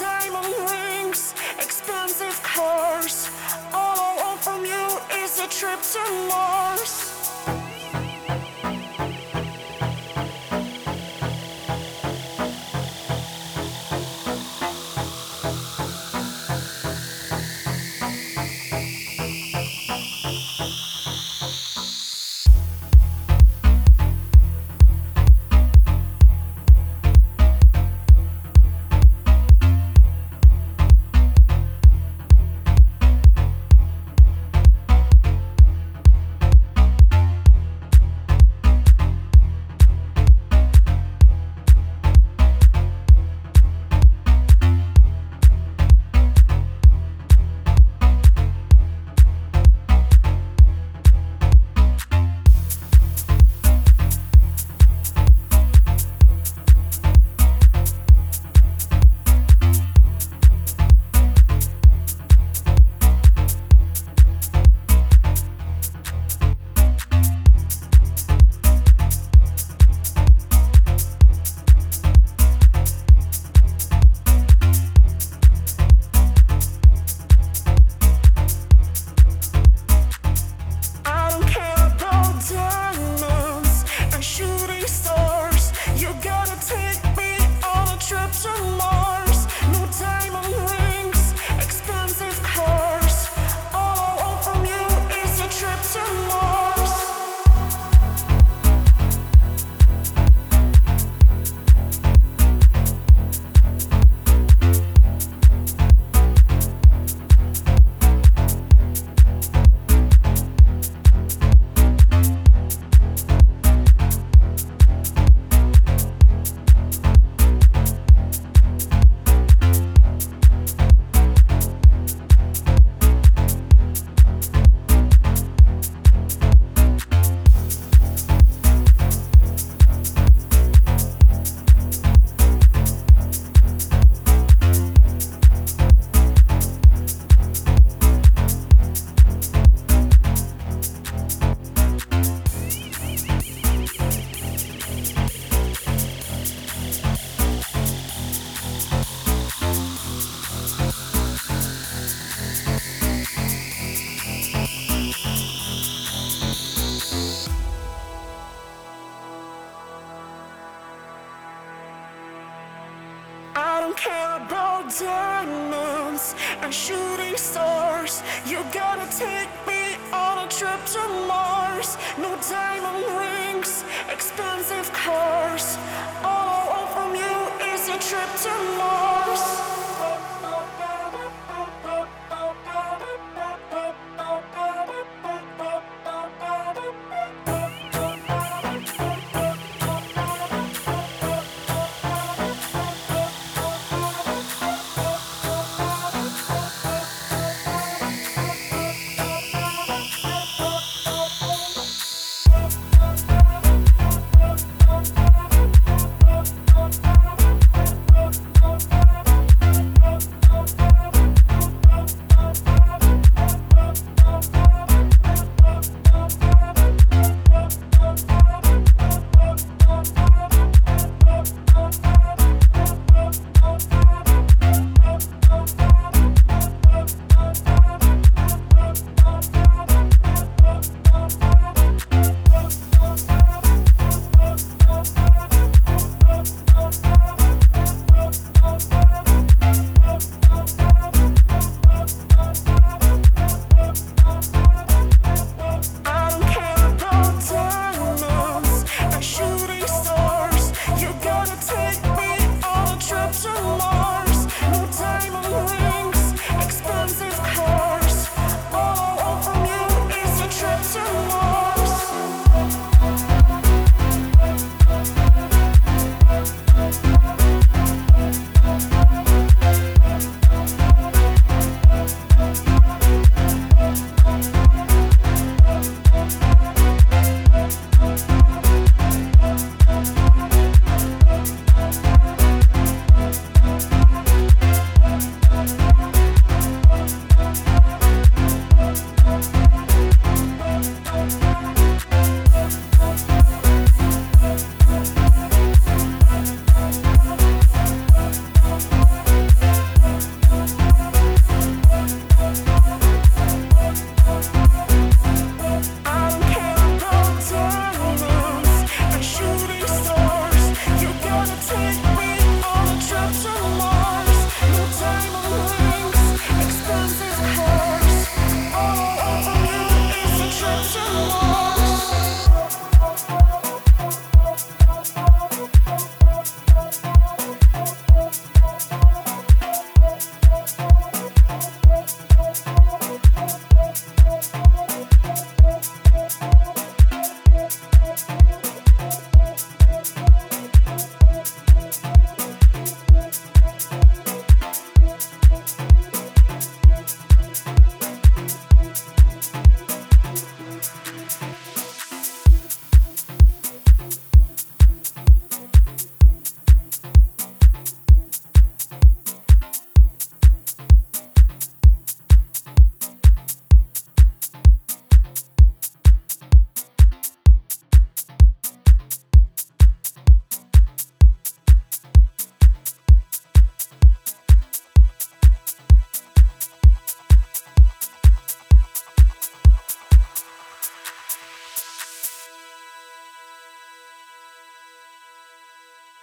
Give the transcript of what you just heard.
diamond rings, expensive cars. All I want from you is a trip to Mars. I don't care about diamonds and shooting stars. You gotta take me on a trip to Mars. No diamond rings, expensive cars. All I want from you is a trip to Mars.